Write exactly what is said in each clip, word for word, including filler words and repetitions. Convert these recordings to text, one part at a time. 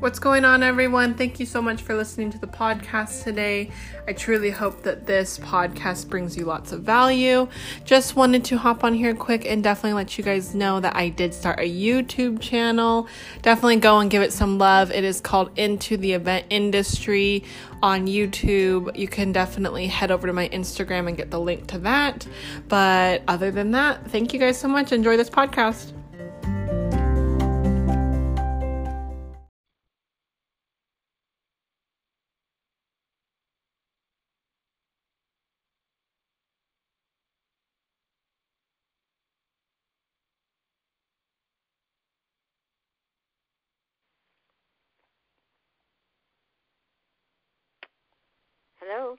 What's going on, everyone? Thank you so much for listening to the podcast today. I truly hope that this podcast brings you lots of value. Just wanted to hop on here quick and definitely let you guys know that I did start a YouTube channel. Definitely go and give it some love. It is called Into the Event Industry on YouTube. You can definitely head over to my Instagram and get the link to that. But other than that, thank you guys so much. Enjoy this podcast. Hello?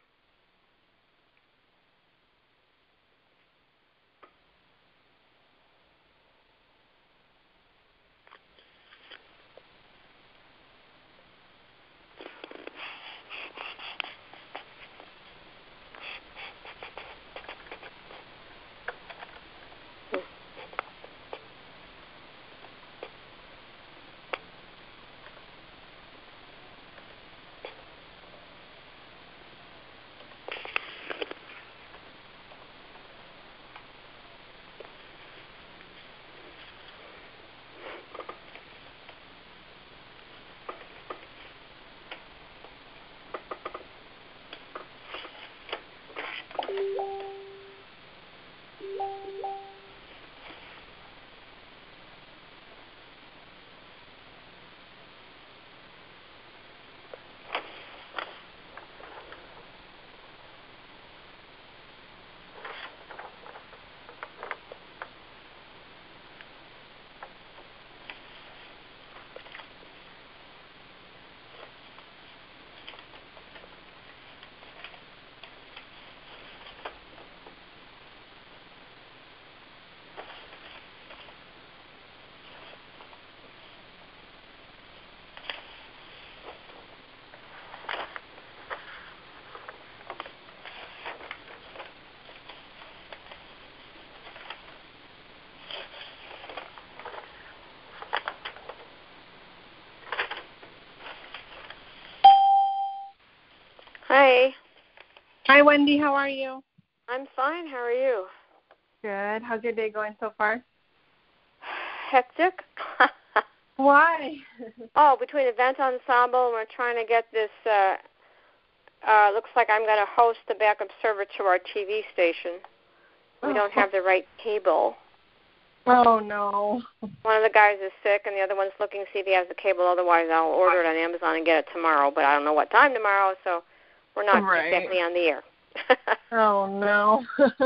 Hi. Hi, Wendy. How are you? I'm fine. How are you? Good. How's your day going so far? Hectic. Why? Oh, between Event Ensemble and we're trying to get this, uh, uh, looks like I'm going to host the backup server to our T V station. We oh. don't have the right cable. Oh, no. One of the guys is sick, and the other one's looking to see if he has the cable. Otherwise, I'll order it on Amazon and get it tomorrow, but I don't know what time tomorrow, so... We're not right. exactly on the air. Oh, no. And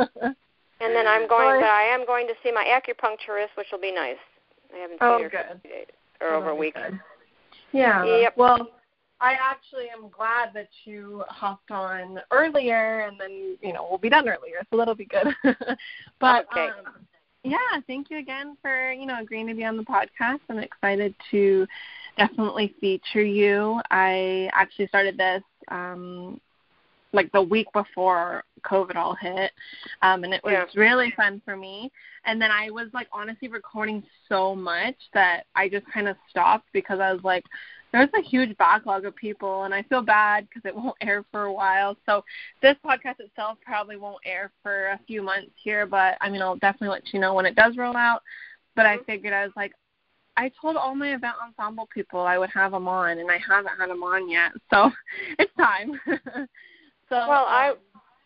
then I'm going, but I am going to see my acupuncturist, which will be nice. I haven't seen oh, her good. For days, or That'll over a week. Good. Yeah. Yep. Well, I actually am glad that you hopped on earlier, and then, you know, we'll be done earlier, so that'll be good. But, okay. um, yeah, thank you again for, you know, agreeing to be on the podcast. I'm excited to definitely feature you. I actually started this Um, like the week before COVID all hit, um, and it was yeah. really fun for me. And then I was like honestly recording so much that I just kind of stopped because I was like, there's a huge backlog of people, and I feel bad because it won't air for a while. So this podcast itself probably won't air for a few months here, but I mean, I'll definitely let you know when it does roll out. But I figured I was like, I told all my Event Ensemble people I would have them on, and I haven't had them on yet, so it's time. so Well, I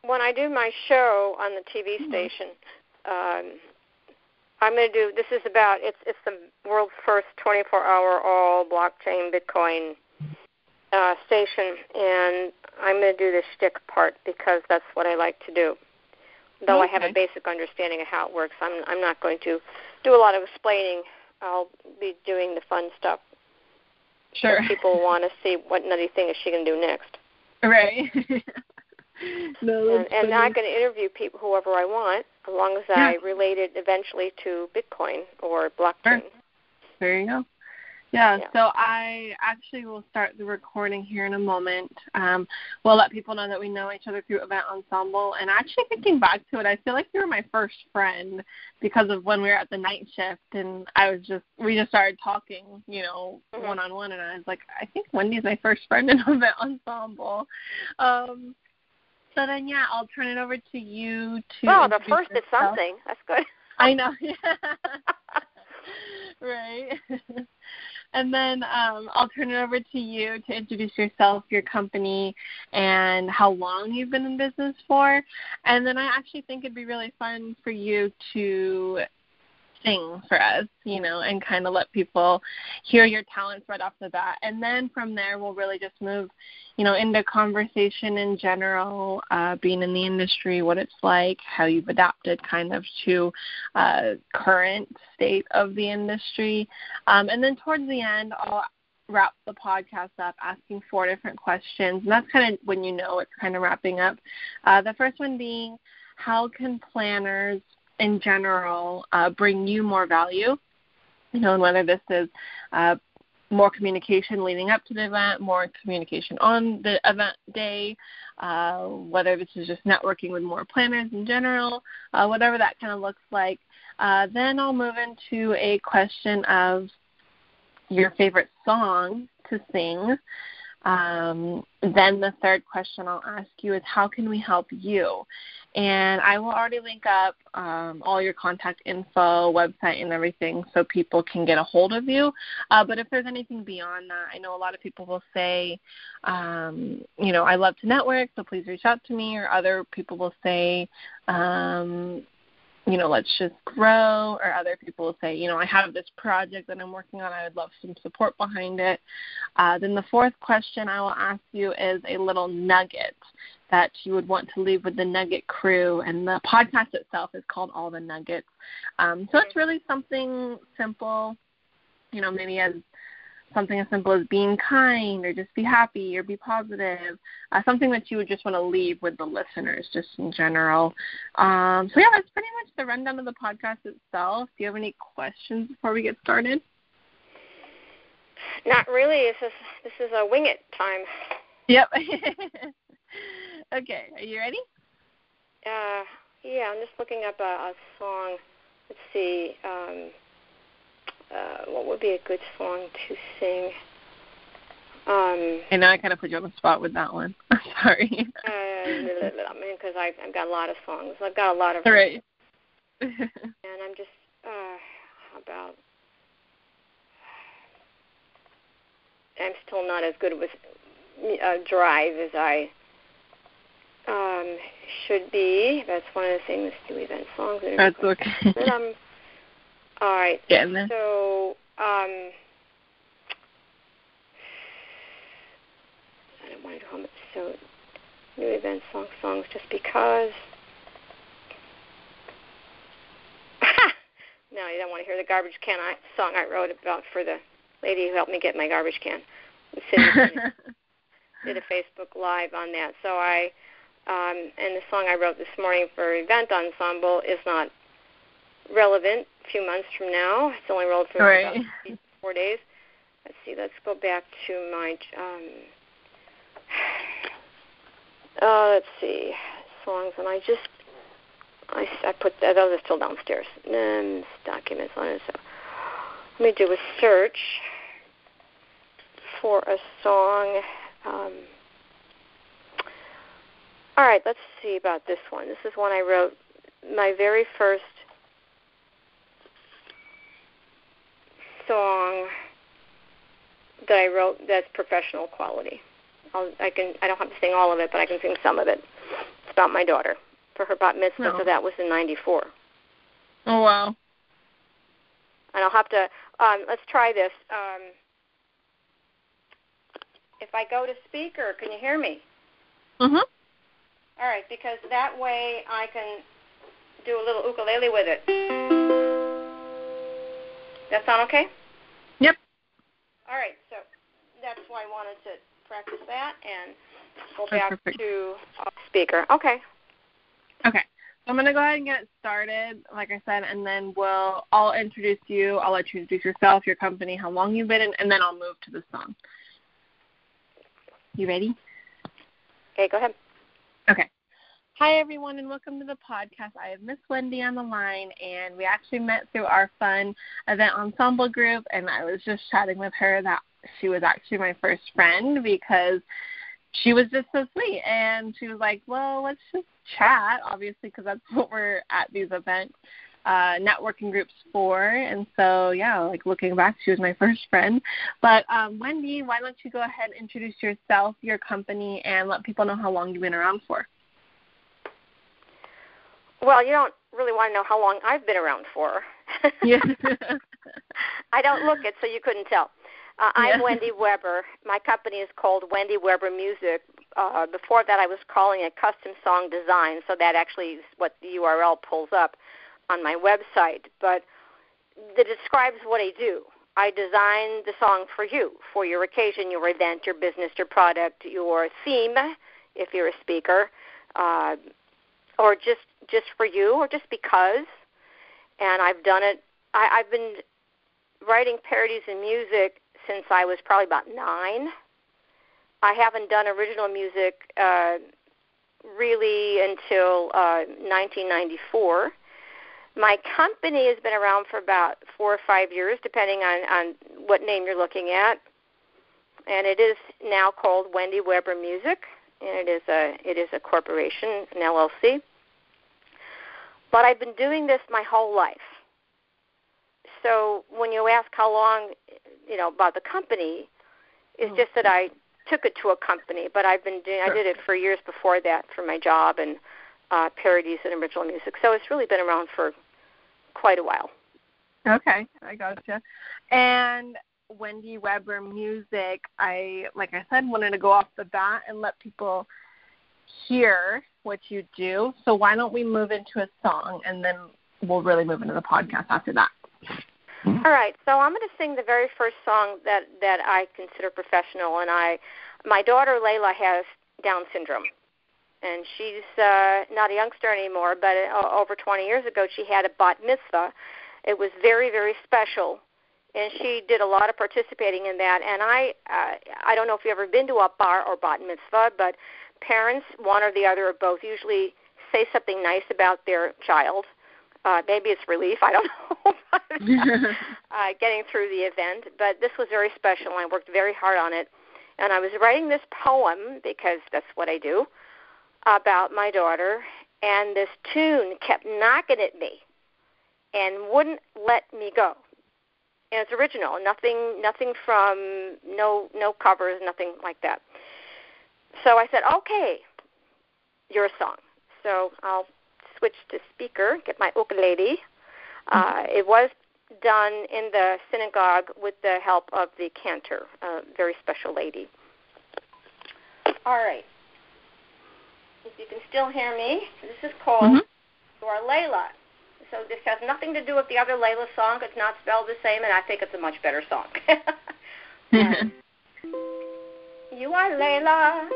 when I do my show on the T V mm-hmm. station, um, I'm going to do, this is about, it's it's the world's first twenty-four hour all blockchain Bitcoin uh, station, and I'm going to do the shtick part because that's what I like to do. Though okay. I have a basic understanding of how it works, I'm I'm not going to do a lot of explaining. I'll be doing the fun stuff. Sure. People want to see what nutty thing is she going to do next. Right. no, and and I'm going to interview people, whoever I want, as long as yeah. I relate it eventually to Bitcoin or blockchain. Sure. There you go. Yeah, yeah, so I actually will start the recording here in a moment. Um, we'll let people know that we know each other through Event Ensemble. And actually thinking back to it, I feel like you were my first friend because of when we were at the night shift. And I was just, we just started talking, you know, mm-hmm. one-on-one. And I was like, I think Wendy's my first friend in Event Ensemble. Um, so then, yeah, I'll turn it over to you. To Well, the first yourself. Is something. That's good. I know. Yeah. Right. And then um, I'll turn it over to you to introduce yourself, your company, and how long you've been in business for. And then I actually think it'd be really fun for you to sing for us, you know, and kind of let people hear your talents right off the bat. And then from there, we'll really just move, you know, into conversation in general, uh, being in the industry, what it's like, how you've adapted kind of to uh, current state of the industry. Um, and then towards the end, I'll wrap the podcast up asking four different questions. And that's kind of when you know it's kind of wrapping up. Uh, the first one being, how can planners in general, uh, bring you more value, you know, and whether this is uh, more communication leading up to the event, more communication on the event day, uh, whether this is just networking with more planners in general, uh, whatever that kind of looks like. Uh, then I'll move into a question of your favorite song to sing. Um, then the third question I'll ask you is, how can we help you? And I will already link up um, all your contact info, website, and everything so people can get a hold of you. Uh, but if there's anything beyond that, I know a lot of people will say, um, you know, I love to network, so please reach out to me. Or other people will say, um, you know, let's just grow. Or other people will say, you know, I have this project that I'm working on. I would love some support behind it. Uh, then the fourth question I will ask you is a little nugget that you would want to leave with the Nugget crew. And the podcast itself is called All the Nuggets. Um, so it's really something simple, you know, maybe as something as simple as being kind or just be happy or be positive, uh, something that you would just want to leave with the listeners just in general. Um, so, yeah, that's pretty much the rundown of the podcast itself. Do you have any questions before we get started? Not really. This is, this is a wing it time. Yep. Okay, are you ready? Uh, yeah, I'm just looking up a, a song. Let's see, um, uh, what would be a good song to sing? Um, and now I kind of put you on the spot with that one. I'm sorry. uh, I mean, because I've, I've got a lot of songs. I've got a lot of. Right. And I'm just uh, about. I'm still not as good with uh, drive as I. Um, should be. That's one of the things to event songs. That's okay. But, um, all right. Getting there. So, um, I don't want to comment. So, new event song songs just because. No, you don't want to hear the garbage can I, song I wrote about for the lady who helped me get my garbage can. We did a Facebook Live on that. So I. Um, and the song I wrote this morning for Event Ensemble is not relevant a few months from now. It's only rolled for right. about three, four days. Let's see. Let's go back to my, um, uh, let's see, songs. And I just, I, I put, those are still downstairs. Um, documents on it. So let me do a search for a song. Um, All right, let's see about this one. This is one I wrote my very first song that I wrote that's professional quality. I'll, I can I don't have to sing all of it, but I can sing some of it. It's about my daughter for her bat mitzvah. No. So that was in ninety-four. Oh wow! And I'll have to um, let's try this. Um, if I go to speaker, can you hear me? Mhm. All right, because that way I can do a little ukulele with it. That sound okay? Yep. All right, so that's why I wanted to practice that and go that's back perfect. To off speaker. Okay. Okay. I'm going to go ahead and get it started, like I said, and then we'll I'll introduce you. I'll let you introduce yourself, your company, how long you've been in, and then I'll move to the song. You ready? Okay, go ahead. Okay. Hi, everyone, and welcome to the podcast. I have Miss Wendy on the line, and we actually met through our fun event ensemble group, and I was just chatting with her that she was actually my first friend because she was just so sweet, and she was like, well, let's just chat, obviously, because that's what we're at these event uh, networking groups for, and so, yeah, like looking back, she was my first friend. But um, Wendy, why don't you go ahead and introduce yourself, your company, and let people know how long you've been around for. Well, you don't really want to know how long I've been around for. Yeah. I don't look it, so you couldn't tell. Uh, I'm yeah. Wendy Weber. My company is called Wendy Weber Music. Uh, before that, I was calling it Custom Song Design, so that actually is what the U R L pulls up on my website. But it describes what I do. I design the song for you, for your occasion, your event, your business, your product, your theme, if you're a speaker, uh, or just just for you, or just because. And I've done it. I, I've been writing parodies in music since I was probably about nine. I haven't done original music uh, really until uh, nineteen ninety-four. My company has been around for about four or five years, depending on, on what name you're looking at. And it is now called Wendy Weber Music, and it is a it is a corporation, an L L C. But I've been doing this my whole life. So when you ask how long, you know, about the company, it's just that I took it to a company. But I've been doing, I did it for years before that for my job and uh, parodies and original music. So it's really been around for quite a while. Okay, I gotcha. And Wendy Weber Music, I, like I said, wanted to go off the bat and let people hear what you do. So why don't we move into a song, and then we'll really move into the podcast after that. All right. So I'm going to sing the very first song that, that I consider professional. And I, my daughter, Layla, has Down syndrome. And she's uh, not a youngster anymore, but over twenty years ago, she had a bat mitzvah. It was very, very special. And she did a lot of participating in that. And I, uh, I don't know if you've ever been to a bar or bat mitzvah, but parents, one or the other or both, usually say something nice about their child. Uh, maybe it's relief, I don't know, but, uh, getting through the event. But this was very special, and I worked very hard on it. And I was writing this poem, because that's what I do, about my daughter, and this tune kept knocking at me and wouldn't let me go. And it's original, nothing nothing from, no no covers, nothing like that. So I said, okay, your song. So I'll switch to speaker, get my ukulele. Uh, it was done in the synagogue with the help of the cantor, a very special lady. All right. If you can still hear me, this is called mm-hmm. You Are Layla. So this has nothing to do with the other Layla song. It's not spelled the same, and I think it's a much better song. Mm-hmm. You are Layla,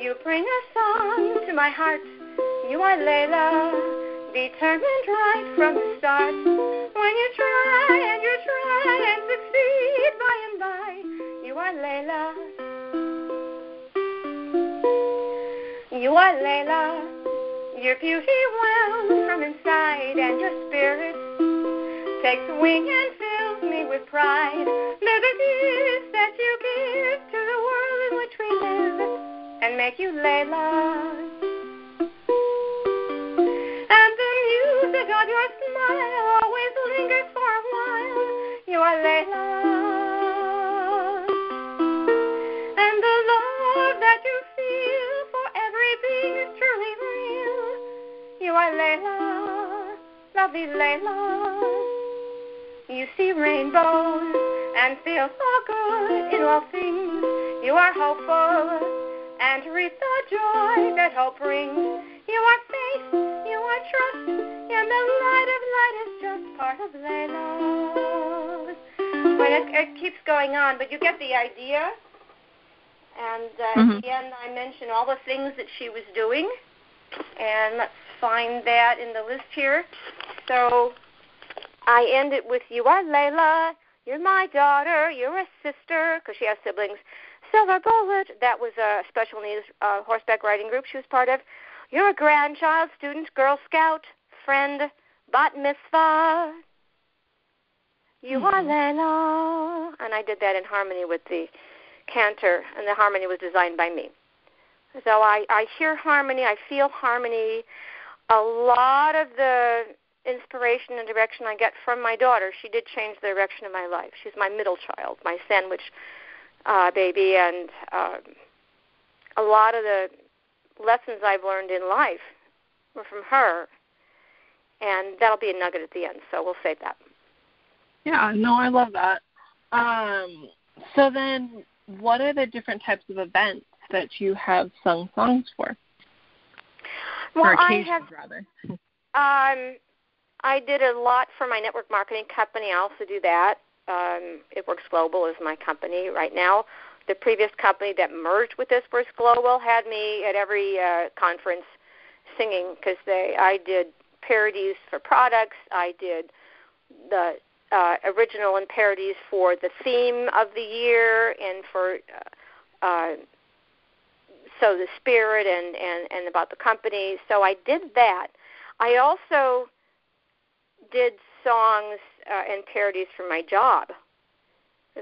you bring a song to my heart. You are Layla, determined right from the start. When you try and you try and succeed by and by, you are Layla. You are Layla, your beauty wells from inside, and your spirit takes wing and fills me with pride. May the gifts that you give to the world in which we live and make you Layla. And the music of your smile always lingers for a while. You are Layla. And the love that you feel for every being is truly real. You are Layla, lovely Layla. You see rainbows and feel so good in all things. You are hopeful and reap the joy that hope brings. You are faith, you are trust, and the light of light is just part of Layla. But it, it keeps going on, but you get the idea. And uh, mm-hmm. at the end, I mention all the things that she was doing. And let's find that in the list here. So I end it with, you are Layla, you're my daughter, you're a sister, because she has siblings. Silver Bullet, that was a special needs uh, horseback riding group she was part of. You're a grandchild, student, Girl Scout, friend, bat mitzvah. You are Layla. And I did that in harmony with the cantor, and the harmony was designed by me. So I, I hear harmony, I feel harmony. A lot of the inspiration and direction I get from my daughter, she did change the direction of my life. She's my middle child, my sandwich uh, baby, and uh, a lot of the lessons I've learned in life were from her, and that'll be a nugget at the end, so we'll save that. Yeah, no, I love that. Um, so then what are the different types of events that you have sung songs for? Well, or I have, rather. Um, I did a lot for my network marketing company. I also do that. Um, It Works Global is my company right now. The previous company that merged with This Works Global had me at every uh, conference singing, because they I did parodies for products. I did the uh, original and parodies for the theme of the year and for uh, uh, so the spirit and, and, and about the company. So I did that. I also did songs uh, and parodies for my job.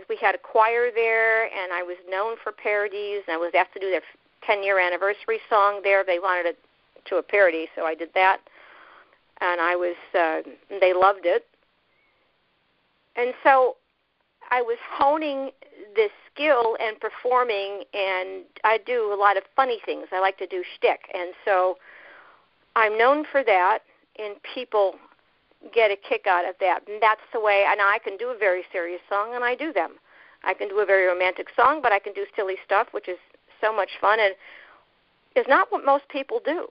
We had a choir there, and I was known for parodies, and I was asked to do their ten-year anniversary song there. They wanted it to a parody, so I did that, and I was uh, they loved it. And so I was honing this skill and performing, and I do a lot of funny things. I like to do shtick, and so I'm known for that, and people get a kick out of that. And that's the way, and I can do a very serious song, and I do them. I can do a very romantic song, but I can do silly stuff, which is so much fun, and is not what most people do.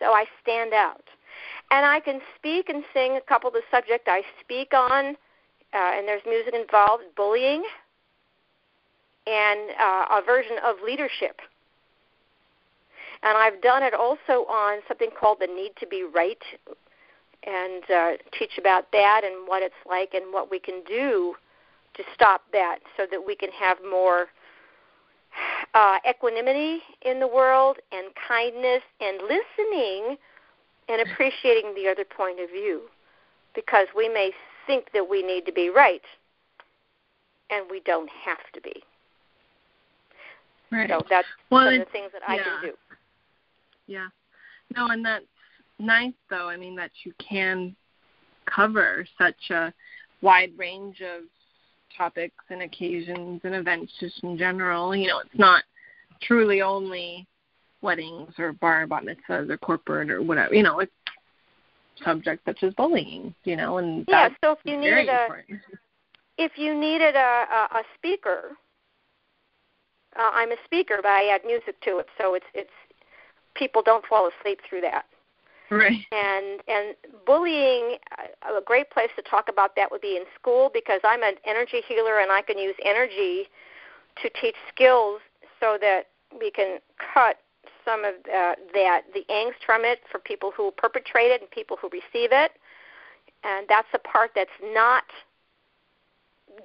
So I stand out. And I can speak and sing a couple of the subjects I speak on, uh, and there's music involved, bullying, and uh, a version of leadership. And I've done it also on something called the Need to Be Right, and uh, teach about that and what it's like and what we can do to stop that so that we can have more uh, equanimity in the world and kindness and listening and appreciating the other point of view, because we may think that we need to be right, and we don't have to be. Right. So that's well, some of the things that yeah. I can do. Yeah. No, and that's nice, though, I mean, that you can cover such a wide range of topics and occasions and events just in general. You know, it's not truly only weddings or bar bat mitzvahs or corporate or whatever. You know, it's subjects such as bullying, you know, and yeah, that's so if you very needed a, important. If you needed a, a, a speaker, uh, I'm a speaker, but I add music to it, so it's it's people don't fall asleep through that. Right. And and bullying, a great place to talk about that would be in school, because I'm an energy healer and I can use energy to teach skills so that we can cut some of uh, that, the angst from it for people who perpetrate it and people who receive it. And that's the part that's not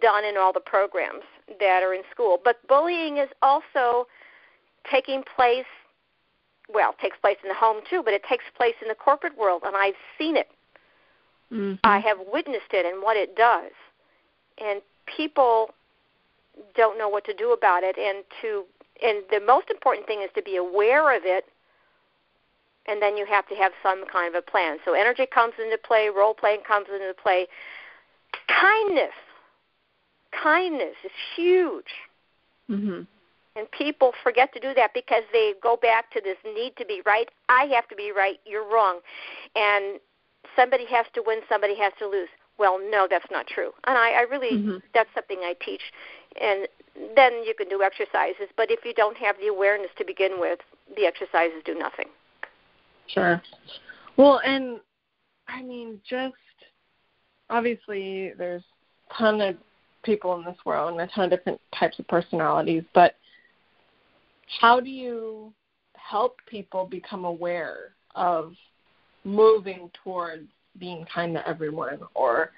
done in all the programs that are in school. But bullying is also taking place. Well, it takes place in the home, too, but it takes place in the corporate world, and I've seen it. Mm-hmm. I have witnessed it and what it does. And people don't know what to do about it, and to and the most important thing is to be aware of it, and then you have to have some kind of a plan. So energy comes into play, role-playing comes into play. Kindness. Kindness is huge. Mm-hmm. And people forget to do that because they go back to this need to be right. I have to be right. You're wrong. And somebody has to win. Somebody has to lose. Well, no, that's not true. And I, I really, mm-hmm. that's something I teach. And then you can do exercises. But if you don't have the awareness to begin with, the exercises do nothing. Sure. Well, and, I mean, just obviously there's a ton of people in this world and a ton of different types of personalities, but how do you help people become aware of moving towards being kind to everyone, or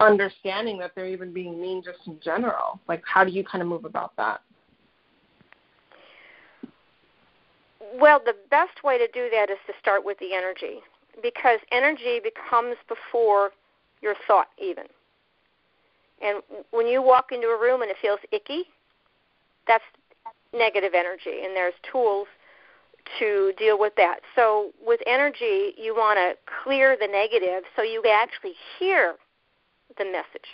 understanding that they're even being mean just in general? Like, how do you kind of move about that? Well, the best way to do that is to start with the energy, because energy becomes before your thought even. And when you walk into a room and it feels icky, that's negative energy, and there's tools to deal with that. So with energy, you want to clear the negative so you actually hear the message.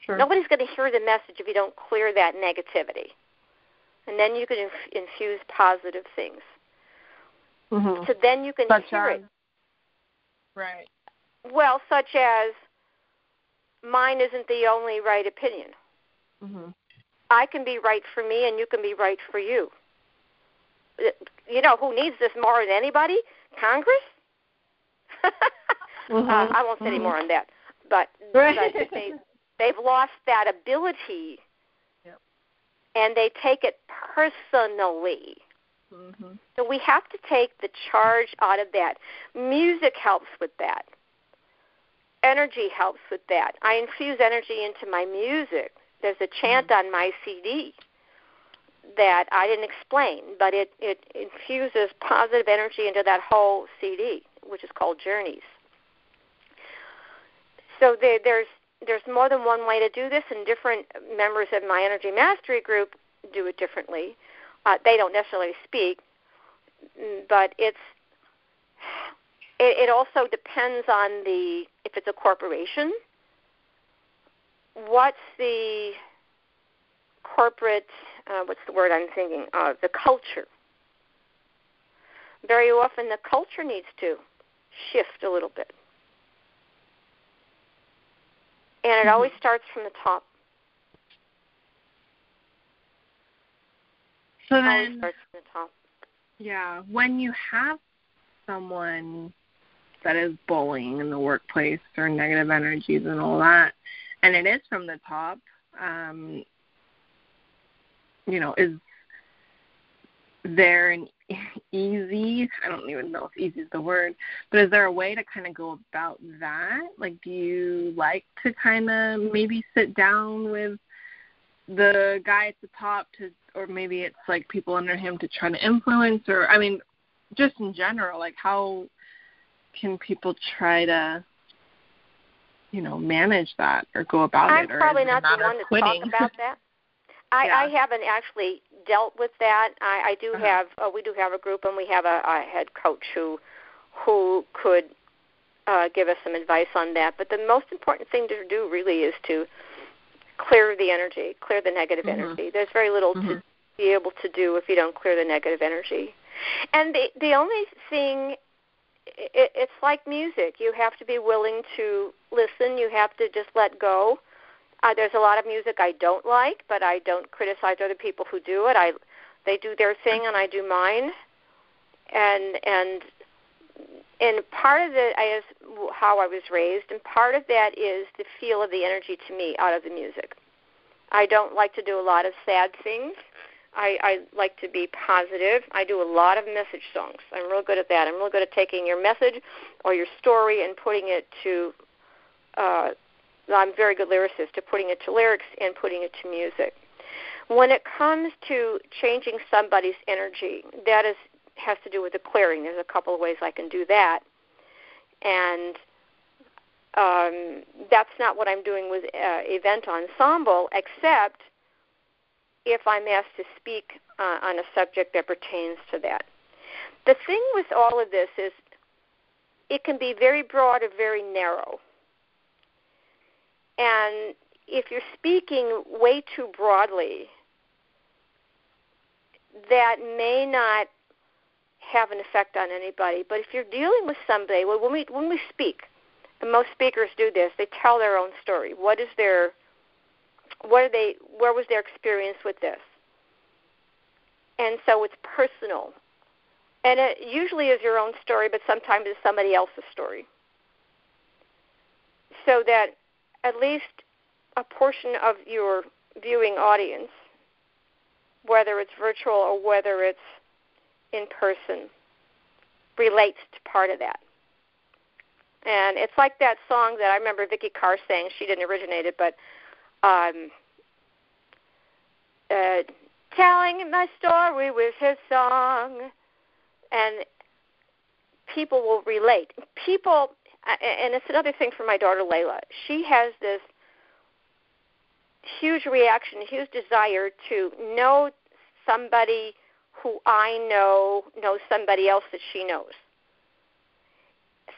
Sure. Nobody's going to hear the message if you don't clear that negativity. And then you can inf- infuse positive things. Mm-hmm. So then you can such hear as, it. Right. Well, such as, mine isn't the only right opinion. Mm-hmm. I can be right for me, and you can be right for you. You know, who needs this more than anybody? Congress? Mm-hmm. uh, I won't say mm-hmm. any more on that. But, right. but they, they've lost that ability, yep. and they take it personally. Mm-hmm. So we have to take the charge out of that. Music helps with that. Energy helps with that. I infuse energy into my music. There's a chant mm-hmm. on my C D that I didn't explain, but it, it infuses positive energy into that whole C D, which is called Journeys. So there, there's there's more than one way to do this, and different members of my Energy Mastery group do it differently. Uh, they don't necessarily speak, but it's it, it also depends on the if it's a corporation. What's the corporate, uh, what's the word I'm thinking of, the culture. Very often the culture needs to shift a little bit. And it mm-hmm. always starts from the top. So then, always starts from the top. Yeah, when you have someone that is bullying in the workplace or negative energies and all that, and it is from the top, um, you know, is there an easy, I don't even know if easy is the word, but is there a way to kind of go about that? Like, do you like to kind of maybe sit down with the guy at the top to, or maybe it's like people under him to try to influence, or, I mean, just in general, like how can people try to, you know, manage that or go about I'm it? I'm probably not the one quitting? to talk about that. I, yeah. I haven't actually dealt with that. I, I do uh-huh. have, uh, we do have a group, and we have a, a head coach who who could uh, give us some advice on that. But the most important thing to do really is to clear the energy, clear the negative mm-hmm. energy. There's very little mm-hmm. to be able to do if you don't clear the negative energy. And the, the only thing, it, it's like music. You have to be willing to listen. You have to just let go. Uh, there's a lot of music I don't like, but I don't criticize other people who do it. I, they do their thing, and I do mine. And and and part of it is how I was raised, and part of that is the feel of the energy to me out of the music. I don't like to do a lot of sad things. I, I like to be positive. I do a lot of message songs. I'm real good at that. I'm real good at taking your message or your story and putting it to uh I'm a very good lyricist, to putting it to lyrics and putting it to music. When it comes to changing somebody's energy, that is has to do with the clearing. There's a couple of ways I can do that. And um, that's not what I'm doing with uh, Event Ensemble, except if I'm asked to speak uh, on a subject that pertains to that. The thing with all of this is it can be very broad or very narrow. And if you're speaking way too broadly, that may not have an effect on anybody. But if you're dealing with somebody, well, when we when we speak, and most speakers do this, they tell their own story. What is their, what are they, where was their experience with this? And so it's personal. And it usually is your own story, but sometimes it's somebody else's story. So that at least a portion of your viewing audience, whether it's virtual or whether it's in person, relates to part of that. And it's like that song that I remember Vicky Carr saying. She didn't originate it, but um, uh, telling my story was his song. And people will relate. People, and it's another thing for my daughter Layla. She has this huge reaction, huge desire to know somebody who I know, knows somebody else that she knows.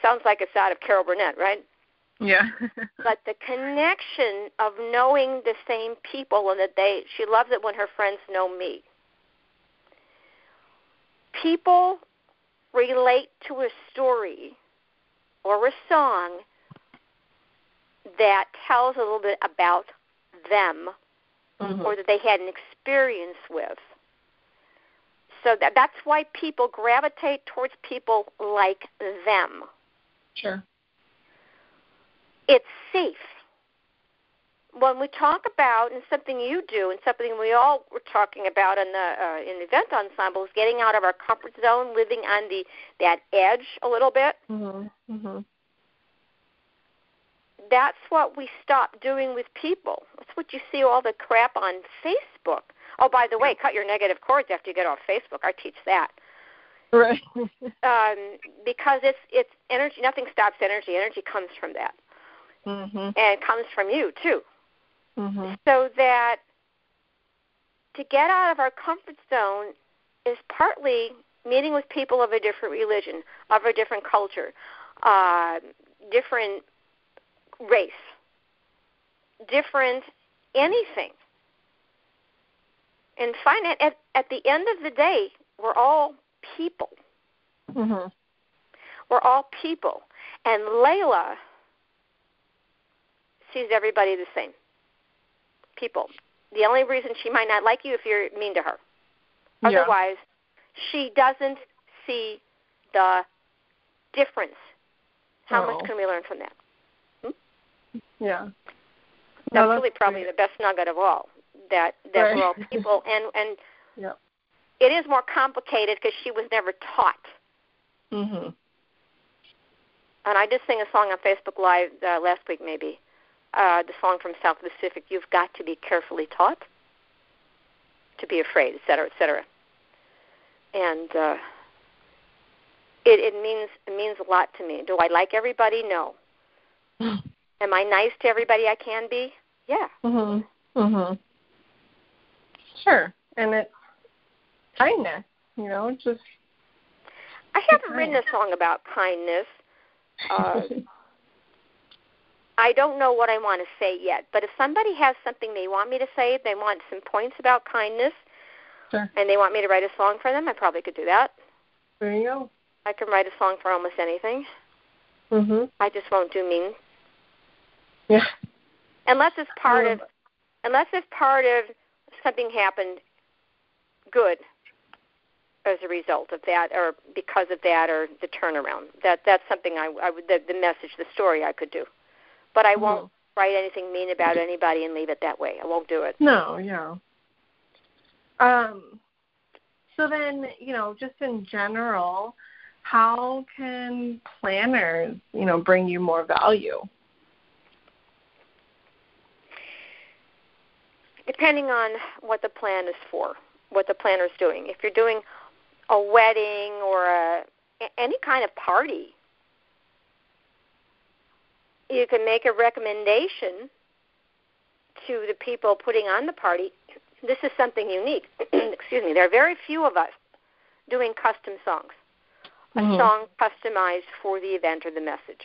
Sounds like it's out of Carol Burnett, right? Yeah. But the connection of knowing the same people, and that they, she loves it when her friends know me. People relate to a story or a song that tells a little bit about them, mm-hmm. or that they had an experience with. So that, that's why people gravitate towards people like them. Sure. It's safe. When we talk about, and something you do, and something we all were talking about in the uh, in the Event Ensemble, is getting out of our comfort zone, living on the that edge a little bit. Mm-hmm. Mm-hmm. That's what we stop doing with people. That's what you see all the crap on Facebook. Oh, by the way, cut your negative cords after you get off Facebook. I teach that. Right. um, because it's it's energy. Nothing stops energy. Energy comes from that, mm-hmm. and it comes from you too. Mm-hmm. So that to get out of our comfort zone is partly meeting with people of a different religion, of a different culture, uh, different race, different anything. And find it at, at the end of the day, we're all people. Mm-hmm. We're all people. And Layla sees everybody the same. People. The only reason she might not like you if you're mean to her. Yeah. Otherwise, she doesn't see the difference. How oh. much can we learn from that? Hmm? Yeah. That's, no, that's really probably great. The best nugget of all. that that right. We're all people, and, and yep. It is more complicated because she was never taught. Mm-hmm. And I did sing a song on Facebook Live uh, last week maybe, uh, the song from South Pacific, "You've Got to Be Carefully Taught to Be Afraid," et cetera, et cetera. And uh, it, it, means, it means a lot to me. Do I like everybody? No. Am I nice to everybody I can be? Yeah. Mm-hmm. Mm-hmm. Sure, and it's kindness, you know, just... I haven't kindness. written a song about kindness. Uh, I don't know what I want to say yet, but if somebody has something they want me to say, they want some points about kindness, sure. and they want me to write a song for them, I probably could do that. There you go. I can write a song for almost anything. Mm-hmm. I just won't do mean. Yeah. Unless it's part of... Unless it's part of... something happened good as a result of that, or because of that, or the turnaround. That that's something I, I would, the, the message, the story I could do. But I mm-hmm. won't write anything mean about anybody and leave it that way. I won't do it. No, yeah. Um, so then, you know, just in general, how can planners, you know, bring you more value? Depending on what the plan is for, what the planner's doing. If you're doing a wedding or a, any kind of party, you can make a recommendation to the people putting on the party. This is something unique. Excuse me. There are very few of us doing custom songs, mm-hmm. a song customized for the event or the message.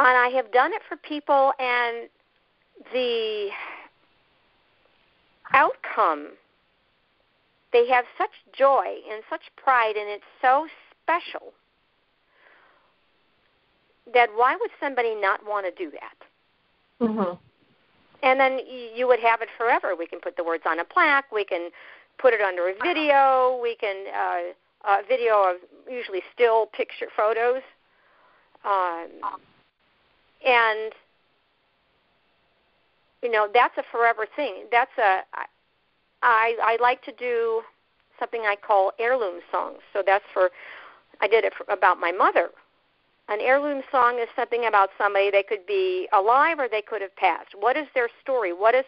And I have done it for people, and the... outcome, they have such joy and such pride, and it's so special that why would somebody not want to do that? Mm-hmm. And then you would have it forever. We can put the words on a plaque. We can put it under a video. We can uh, a video of usually still picture photos, um, and. You know, that's a forever thing. That's a, I, I like to do something I call heirloom songs. So that's for I did it for, about my mother. An heirloom song is something about somebody. They could be alive or they could have passed. What is their story? What is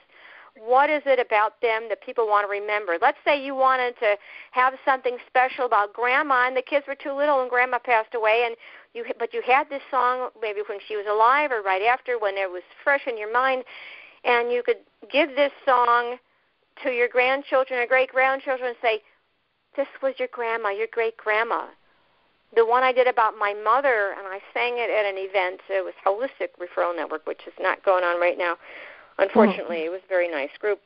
what is it about them that people want to remember? Let's say you wanted to have something special about Grandma, and the kids were too little and Grandma passed away, and you but you had this song maybe when she was alive or right after when it was fresh in your mind, and you could give this song to your grandchildren or great-grandchildren and say, this was your grandma, your great-grandma. The one I did about my mother, and I sang it at an event. It was Holistic Referral Network, which is not going on right now. Unfortunately, mm-hmm. It was a very nice group.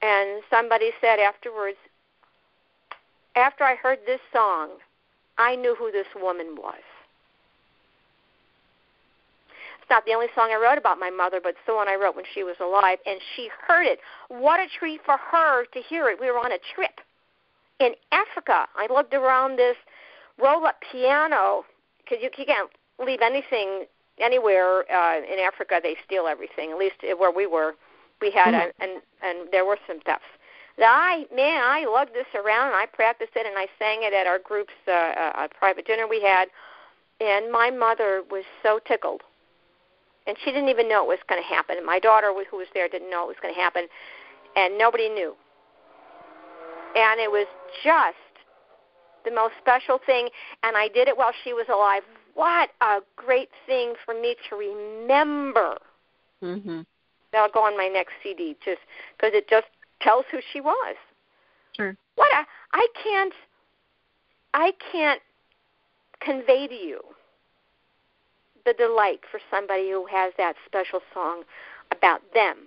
And somebody said afterwards, after I heard this song, I knew who this woman was. It's not the only song I wrote about my mother, but it's the one I wrote when she was alive, and she heard it. What a treat for her to hear it. We were on a trip in Africa. I looked around this roll-up piano, because you, you can't leave anything anywhere uh, in Africa. They steal everything, at least where we were. We had, mm-hmm. a, and, and there were some thefts. I, man, I lugged this around, and I practiced it, and I sang it at our group's uh, uh, private dinner we had, and my mother was so tickled. And she didn't even know it was going to happen. And my daughter, who was there, didn't know it was going to happen, and nobody knew. And it was just the most special thing, and I did it while she was alive. What a great thing for me to remember. Mm-hmm. That'll go on my next C D, just because it just tells who she was. Sure. What a, I can't, I can't convey to you the delight for somebody who has that special song about them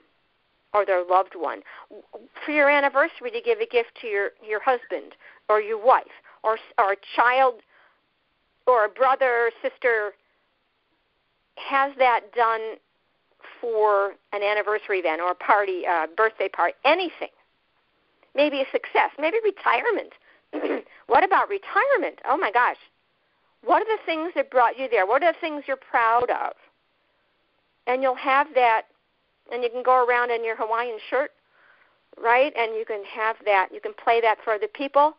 or their loved one. For your anniversary, to give a gift to your, your husband or your wife, or or a child or a brother or sister has that done for an anniversary event or a party, a birthday party, anything. Maybe a success, maybe retirement. What about retirement? Oh, my gosh. What are the things that brought you there? What are the things you're proud of? And you'll have that, and you can go around in your Hawaiian shirt, right? And you can have that. You can play that for other people.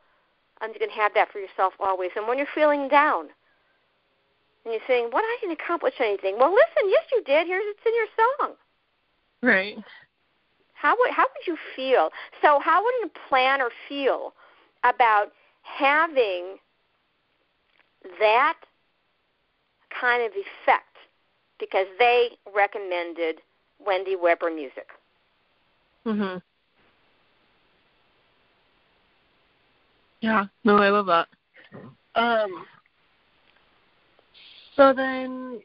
And you can have that for yourself always. And when you're feeling down and you're saying, what, I didn't accomplish anything. Well, listen, yes, you did. Here's, it's in your song. Right. How would, how would you feel? So how would a planner feel about having that kind of effect because they recommended Wendy Weber Music? Mm-hmm. Yeah, no, I love that. Um, so then,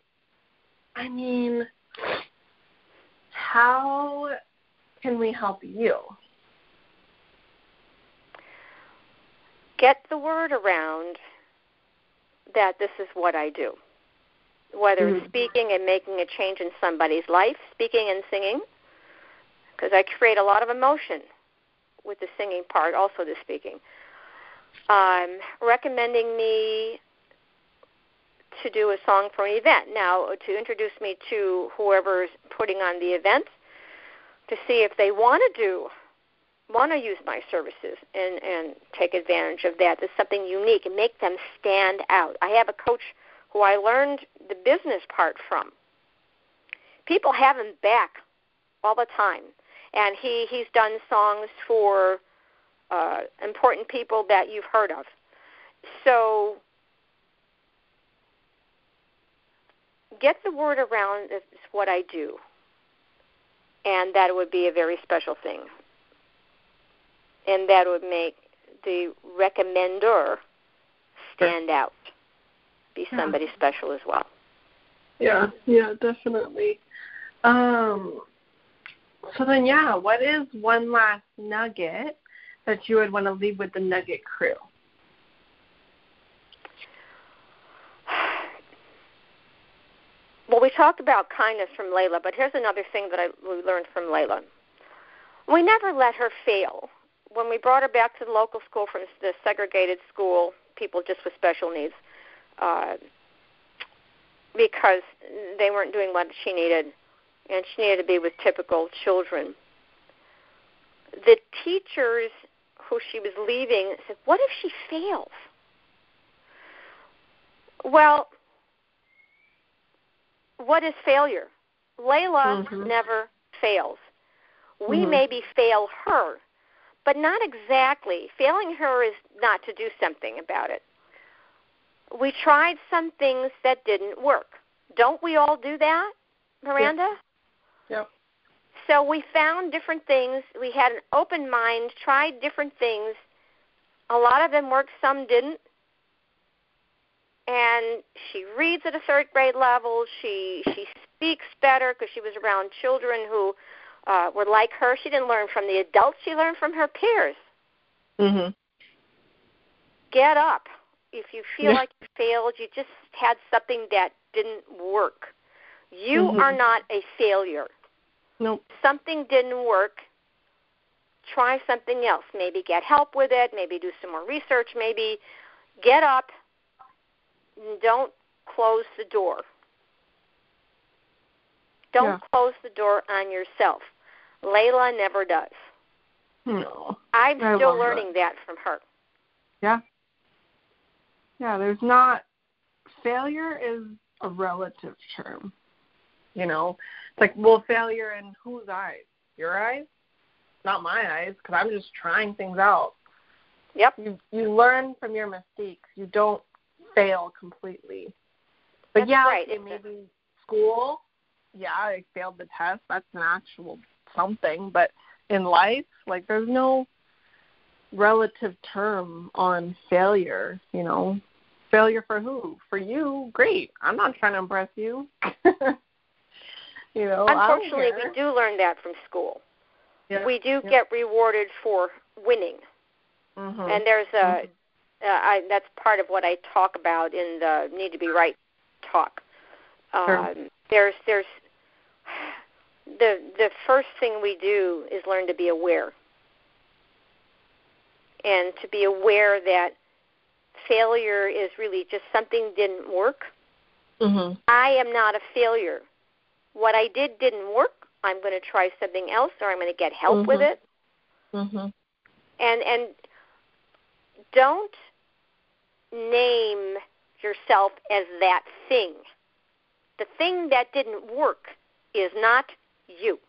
I mean, how can we help you? Get the word around that this is what I do, whether mm-hmm. it's speaking and making a change in somebody's life, speaking and singing, because I create a lot of emotion with the singing part, also the speaking. Um, recommending me to do a song for an event. Now, to introduce me to whoever's putting on the event to see if they want to do, want to use my services and, and take advantage of that. It's something unique and make them stand out. I have a coach who I learned the business part from. People have him back all the time. And he, he's done songs for Uh, important people that you've heard of. So get the word around that it's what I do, and that it would be a very special thing. And that would make the recommender stand out, be somebody yeah. special as well. Yeah, yeah, definitely. Um, so then, yeah, what is one last nugget that you would want to leave with the Nugget crew? Well, we talked about kindness from Layla, but here's another thing that I we learned from Layla. We never let her fail. When we brought her back to the local school from the segregated school, people just with special needs, uh, because they weren't doing what she needed, and she needed to be with typical children. The teachers who she was leaving said, what if she fails? Well, what is failure? Layla mm-hmm. never fails. We mm-hmm. maybe fail her, but not exactly. Failing her is not to do something about it. We tried some things that didn't work. Don't we all do that, Miranda? Yeah. Yep. So we found different things. We had an open mind, tried different things. A lot of them worked, some didn't. And she reads at a third grade level. She she speaks better because she was around children who uh, were like her. She didn't learn from the adults. She learned from her peers. Mm-hmm. Get up. If you feel yeah. like you failed, you just had something that didn't work. You mm-hmm. are not a failure. Nope. Something didn't work. Try something else. Maybe get help with it. Maybe do some more research. Maybe get up. Don't close the door. Don't yeah. close the door on yourself. Layla never does. No, I'm still learning that. that from her. Yeah. Yeah, there's not – failure is a relative term, you know. It's like, well, failure in whose eyes? Your eyes? Not my eyes, because I'm just trying things out. Yep. You, you learn from your mistakes. You don't fail completely. But, that's yeah, right. maybe school, yeah, I failed the test. That's an actual something. But in life, like, there's no – relative term on failure, you know. Failure for who? For you? Great. I'm not trying to impress you. You know. Unfortunately, we do learn that from school. Yeah. We do yeah. get rewarded for winning. Mm-hmm. And there's a mm-hmm. uh, I, that's part of what I talk about in the Need to Be Right talk. Um, sure. There's there's the the first thing we do is learn to be aware. And to be aware that failure is really just something didn't work. Mm-hmm. I am not a failure. What I did didn't work. I'm going to try something else, or I'm going to get help mm-hmm. with it. Mm-hmm. And and don't name yourself as that thing. The thing that didn't work is not you.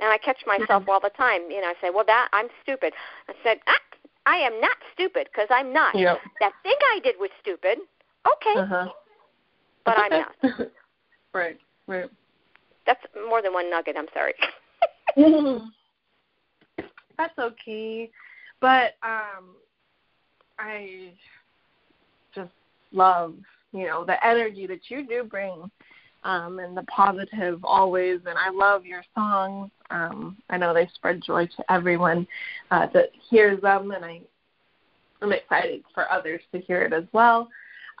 And I catch myself all the time. You know, I say, well, that I'm stupid. I said, ah, I am not stupid because I'm not. Yep. That thing I did was stupid. Okay. Uh-huh. But I'm not. Right, right. That's more than one nugget. I'm sorry. That's okay. But um, I just love, you know, the energy that you do bring. Um, and the positive always, and I love your songs. Um, I know they spread joy to everyone uh, that hears them, and I am excited for others to hear it as well.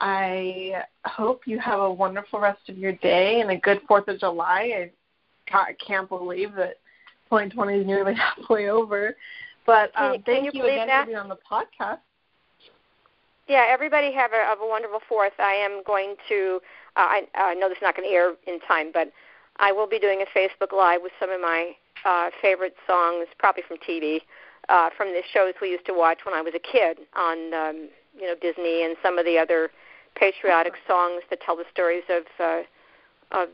I hope you have a wonderful rest of your day and a good fourth of July. I, I can't believe that twenty twenty is nearly halfway over, but um, can, thank can you, you again that? for being on the podcast. Yeah, everybody have a, have a wonderful fourth. I am going to, uh, I, I know this is not going to air in time, but I will be doing a Facebook Live with some of my uh, favorite songs, probably from T V, uh, from the shows we used to watch when I was a kid on, um, you know, Disney and some of the other patriotic songs that tell the stories of uh, of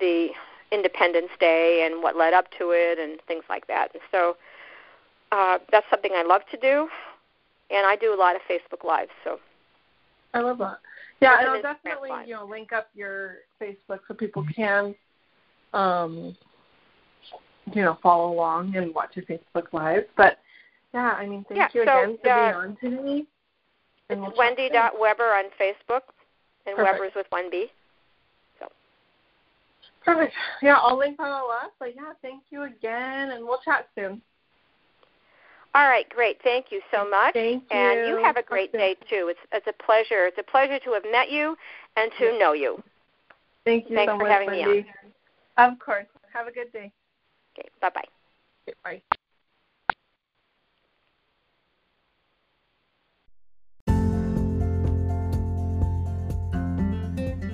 the Independence Day and what led up to it and things like that. And so uh, that's something I love to do. And I do a lot of Facebook Lives, so. I love that. Yeah, and I'll definitely, you know, link up your Facebook so people can, um, you know, follow along and watch your Facebook Live. But, yeah, I mean, thank yeah, you so, again for uh, being on today. And it's we'll Wendy dot Weber on Facebook, and Perfect. Weber's with one B. So. Perfect. Yeah, I'll link that all up. But, yeah, thank you again, and we'll chat soon. All right, great. Thank you so much. Thank you. And you have a great day, too. It's, it's a pleasure. It's a pleasure to have met you and to know you. Thank you Thanks so for much, having Wendy. me on. Of course. Have a good day. Okay, bye-bye. Okay, bye.